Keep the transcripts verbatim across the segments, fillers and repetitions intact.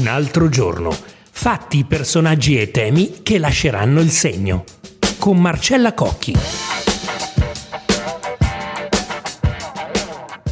Un altro giorno. Fatti, personaggi e temi che lasceranno il segno. Con Marcella Cocchi.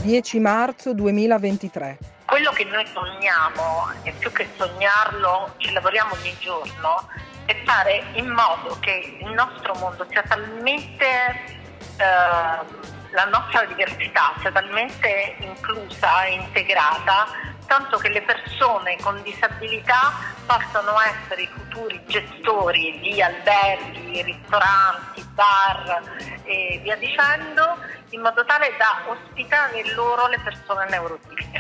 dieci marzo duemilaventitré. Quello che noi sogniamo, e più che sognarlo, ci lavoriamo ogni giorno, è fare in modo che il nostro mondo sia talmente... Eh, la nostra diversità sia talmente inclusa e integrata, tanto che le persone con disabilità possano essere i futuri gestori di alberghi, ristoranti, bar e via dicendo, in modo tale da ospitare loro le persone neurotipiche.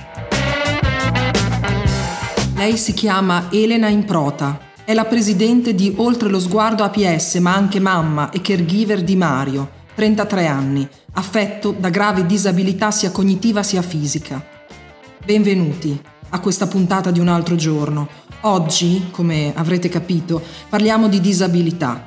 Lei si chiama Elena Improta, è la presidente di Oltre lo Sguardo A P S, ma anche mamma e caregiver di Mario, trentatré anni, affetto da grave disabilità sia cognitiva sia fisica. Benvenuti a questa puntata di Un altro giorno. Oggi, come avrete capito, parliamo di disabilità.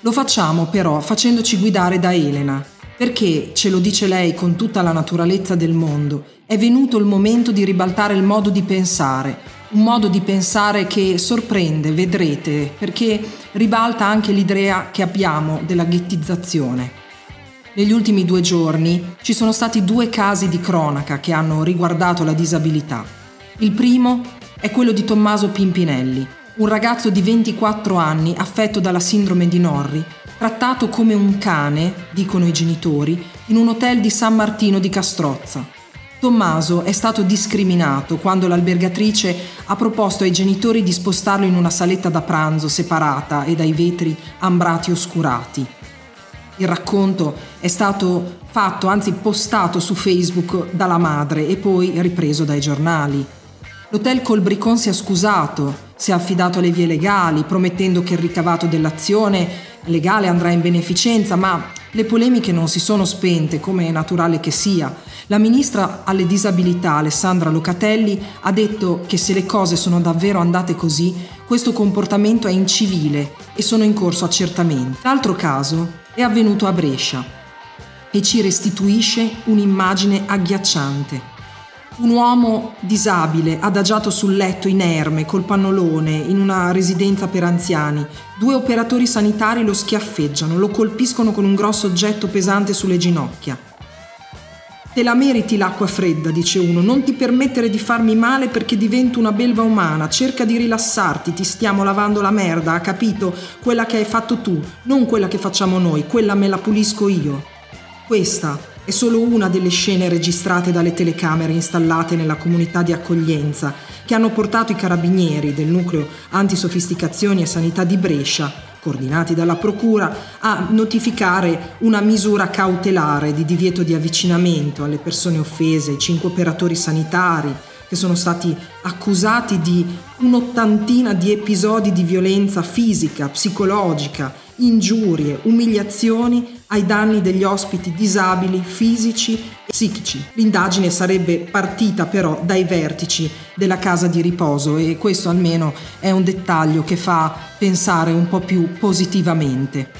Lo facciamo però facendoci guidare da Elena, perché, ce lo dice lei con tutta la naturalezza del mondo, è venuto il momento di ribaltare il modo di pensare, un modo di pensare che sorprende, vedrete, perché ribalta anche l'idea che abbiamo della ghettizzazione. Negli ultimi due giorni ci sono stati due casi di cronaca che hanno riguardato la disabilità. Il primo è quello di Tommaso Pimpinelli, un ragazzo di ventiquattro anni affetto dalla sindrome di Norrie, trattato come un cane, dicono i genitori, in un hotel di San Martino di Castrozza. Tommaso è stato discriminato quando l'albergatrice ha proposto ai genitori di spostarlo in una saletta da pranzo separata e dai vetri ambrati oscurati. Il racconto è stato fatto, anzi postato su Facebook dalla madre e poi ripreso dai giornali. L'hotel Colbricon si è scusato, si è affidato alle vie legali, promettendo che il ricavato dell'azione legale andrà in beneficenza, ma le polemiche non si sono spente, come è naturale che sia. La ministra alle disabilità, Alessandra Locatelli, ha detto che se le cose sono davvero andate così, questo comportamento è incivile e sono in corso accertamenti. L'altro caso è avvenuto a Brescia e ci restituisce un'immagine agghiacciante. Un uomo disabile, adagiato sul letto, inerme, col pannolone, in una residenza per anziani. Due operatori sanitari lo schiaffeggiano, lo colpiscono con un grosso oggetto pesante sulle ginocchia. «Te la meriti l'acqua fredda», dice uno, «non ti permettere di farmi male perché divento una belva umana, cerca di rilassarti, ti stiamo lavando la merda, ha capito? Quella che hai fatto tu, non quella che facciamo noi, quella me la pulisco io». Questa è solo una delle scene registrate dalle telecamere installate nella comunità di accoglienza, che hanno portato i carabinieri del nucleo antisofisticazioni e sanità di Brescia, coordinati dalla procura, a notificare una misura cautelare di divieto di avvicinamento alle persone offese, ai cinque operatori sanitari che sono stati accusati di un'ottantina di episodi di violenza fisica, psicologica, ingiurie, umiliazioni ai danni degli ospiti disabili, fisici e psichici. L'indagine sarebbe partita però dai vertici della casa di riposo, e questo almeno è un dettaglio che fa pensare un po' più positivamente.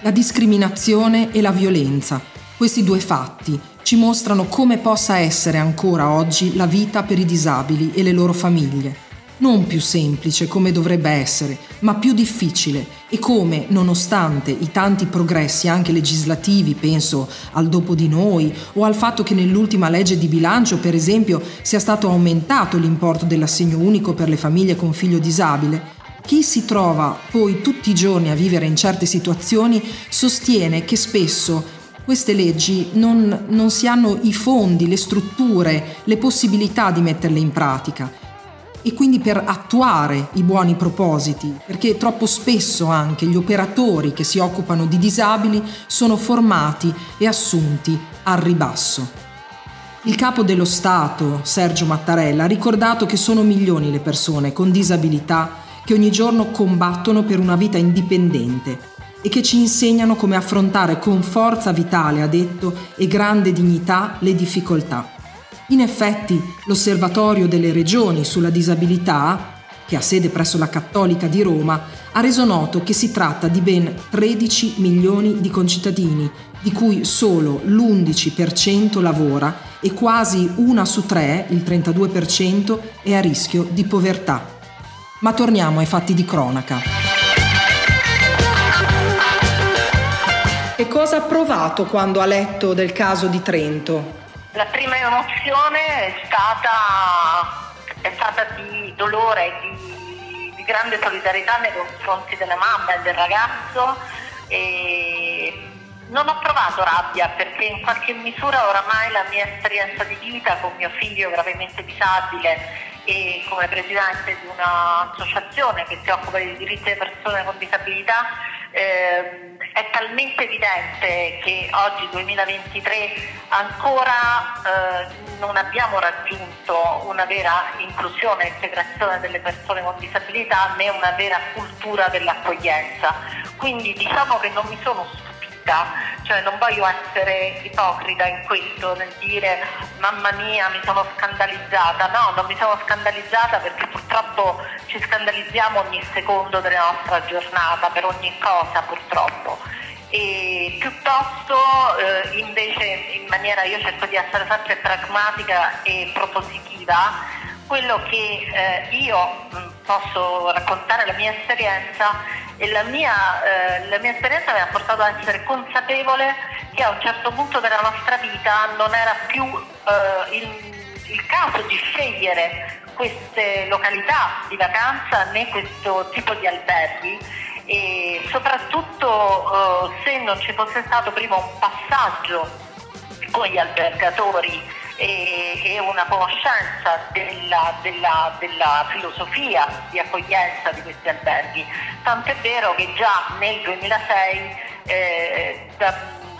La discriminazione e la violenza, questi due fatti, ci mostrano come possa essere ancora oggi la vita per i disabili e le loro famiglie. Non più semplice come dovrebbe essere, ma più difficile, e come, nonostante i tanti progressi anche legislativi, penso al dopo di noi o al fatto che nell'ultima legge di bilancio, per esempio, sia stato aumentato l'importo dell'assegno unico per le famiglie con figlio disabile, chi si trova poi tutti i giorni a vivere in certe situazioni sostiene che spesso queste leggi non, non si hanno i fondi, le strutture, le possibilità di metterle in pratica. E quindi per attuare i buoni propositi, perché troppo spesso anche gli operatori che si occupano di disabili sono formati e assunti al ribasso. Il capo dello Stato, Sergio Mattarella, ha ricordato che sono milioni le persone con disabilità che ogni giorno combattono per una vita indipendente e che ci insegnano come affrontare con forza vitale, ha detto, e grande dignità le difficoltà. In effetti, l'Osservatorio delle Regioni sulla disabilità, che ha sede presso la Cattolica di Roma, ha reso noto che si tratta di ben tredici milioni di concittadini, di cui solo l'undici per cento lavora e quasi una su tre, il trentadue per cento, è a rischio di povertà. Ma torniamo ai fatti di cronaca. Che cosa ha provato quando ha letto del caso di Trento? La prima emozione è stata, è stata di dolore, di, di grande solidarietà nei confronti della mamma e del ragazzo. E non ho provato rabbia perché in qualche misura oramai la mia esperienza di vita con mio figlio gravemente disabile e come presidente di un'associazione che si occupa dei diritti delle persone con disabilità eh, è talmente evidente che oggi duemilaventitré ancora eh, non abbiamo raggiunto una vera inclusione e integrazione delle persone con disabilità né una vera cultura dell'accoglienza. Quindi diciamo che non mi sono stupita, cioè non voglio essere ipocrita in questo nel dire mamma mia mi sono scandalizzata, no, non mi sono scandalizzata perché purtroppo ci scandalizziamo ogni secondo della nostra giornata per ogni cosa purtroppo e piuttosto eh, invece in maniera, io cerco di essere sempre pragmatica e propositiva. Quello che eh, io posso raccontare la mia esperienza e la mia, eh, la mia esperienza mi ha portato a essere consapevole che a un certo punto della nostra vita non era più eh, il, il caso di scegliere queste località di vacanza né questo tipo di alberghi e soprattutto eh, se non ci fosse stato prima un passaggio con gli albergatori e una conoscenza della, della, della filosofia di accoglienza di questi alberghi, tant'è vero che già nel duemilasei eh, da,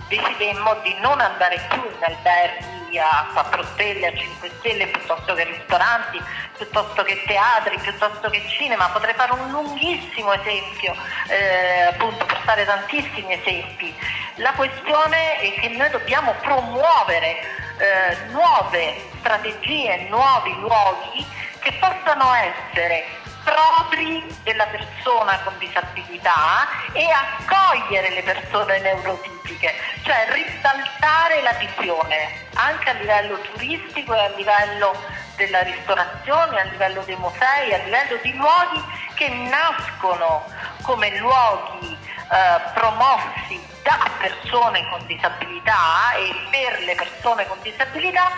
decidemmo di non andare più in alberghi a quattro stelle, a cinque stelle, piuttosto che ristoranti, piuttosto che teatri, piuttosto che cinema. Potrei fare un lunghissimo esempio, eh, appunto per fare tantissimi esempi. La questione è che noi dobbiamo promuovere Eh, nuove strategie, nuovi luoghi che possano essere propri della persona con disabilità e accogliere le persone neurotipiche, cioè ribaltare la visione anche a livello turistico e a livello della ristorazione, a livello dei musei, a livello di luoghi che nascono come luoghi eh, promossi da persone con disabilità e per le persone con disabilità,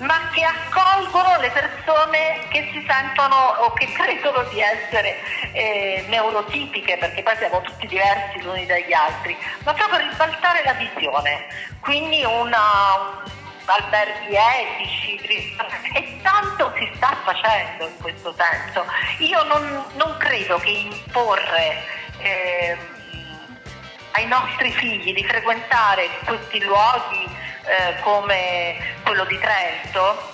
ma che accolgono le persone che si sentono o che credono di essere eh, neurotipiche, perché poi siamo tutti diversi gli uni dagli altri, ma proprio ribaltare la visione, quindi una, alberghi etici e tanto si sta facendo in questo senso. Io non, non credo che imporre eh, ai nostri figli di frequentare questi luoghi eh, come quello di Trento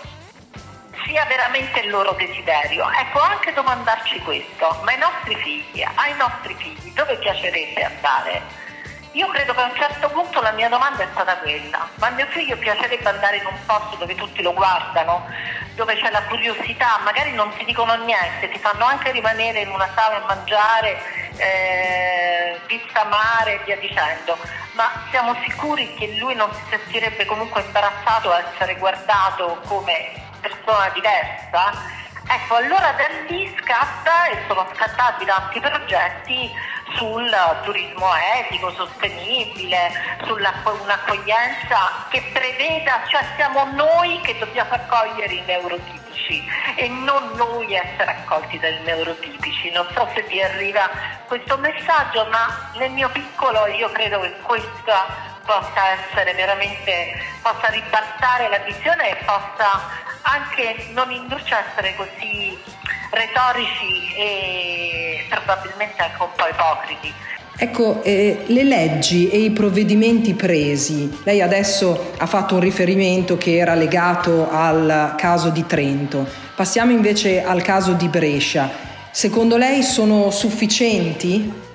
sia veramente il loro desiderio. Ecco, anche domandarci questo, ma ai nostri figli, ai nostri figli dove piacerebbe andare? Io credo che a un certo punto la mia domanda è stata quella, ma a mio figlio piacerebbe andare in un posto dove tutti lo guardano, dove c'è la curiosità, magari non ti dicono niente, ti fanno anche rimanere in una sala a mangiare, eh, vista mare e via dicendo, ma siamo sicuri che lui non si sentirebbe comunque imbarazzato a essere guardato come persona diversa? Ecco, allora da lì scatta e sono scattati tanti progetti sul turismo etico, sostenibile, sull'accoglienza che preveda, cioè siamo noi che dobbiamo accogliere i neurotipici e non noi essere accolti dai neurotipici. Non so se vi arriva questo messaggio, ma nel mio piccolo io credo che questa possa essere veramente, possa ribaltare la visione e possa anche non indurci a essere così retorici e probabilmente anche un po' ipocriti. Ecco, eh, le leggi e i provvedimenti presi, lei adesso ha fatto un riferimento che era legato al caso di Trento, passiamo invece al caso di Brescia, secondo lei sono sufficienti?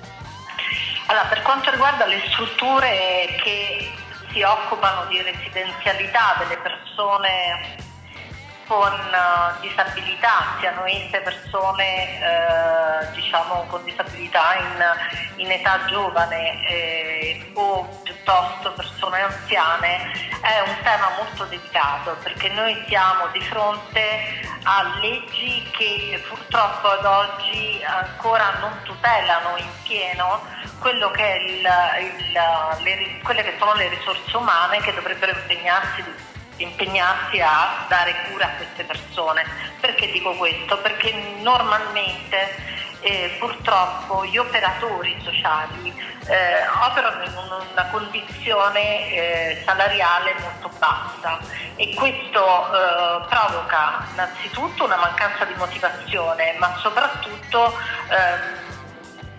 Allora, per quanto riguarda le strutture che si occupano di residenzialità delle persone con uh, disabilità, siano esse persone uh, diciamo con disabilità in, in età giovane eh, o piuttosto persone anziane, è un tema molto delicato, perché noi siamo di fronte a leggi che purtroppo ad oggi ancora non tutelano in pieno quello che è il, il, le, quelle che sono le risorse umane che dovrebbero impegnarsi di impegnarsi a dare cura a queste persone. Perché dico questo? Perché normalmente eh, purtroppo gli operatori sociali eh, operano in una condizione eh, salariale molto bassa, e questo eh, provoca innanzitutto una mancanza di motivazione, ma soprattutto eh,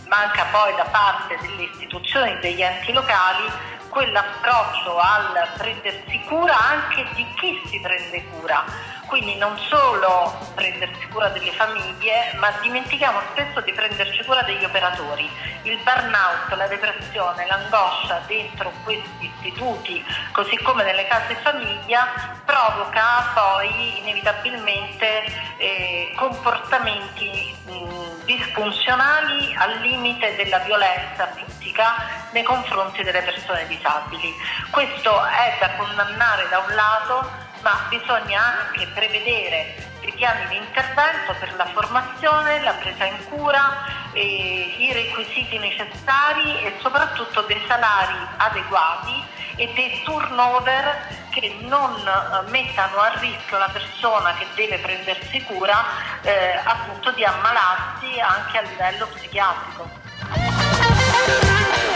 manca poi da parte delle istituzioni, degli enti locali, quell'approccio al prendersi cura anche di chi si prende cura, quindi non solo prendersi cura delle famiglie, ma dimentichiamo spesso di prenderci cura degli operatori. Il burnout, la depressione, l'angoscia dentro questi istituti, così come nelle case famiglia, provoca poi inevitabilmente eh, comportamenti mh, disfunzionali al limite della violenza fisica nei confronti delle persone disabili. Questo è da condannare da un lato, ma bisogna anche prevedere dei piani di intervento per la formazione, la presa in cura, eh, i requisiti necessari e soprattutto dei salari adeguati e dei turnover che non mettano a rischio la persona che deve prendersi cura eh, appunto di ammalarsi anche a livello psichiatrico.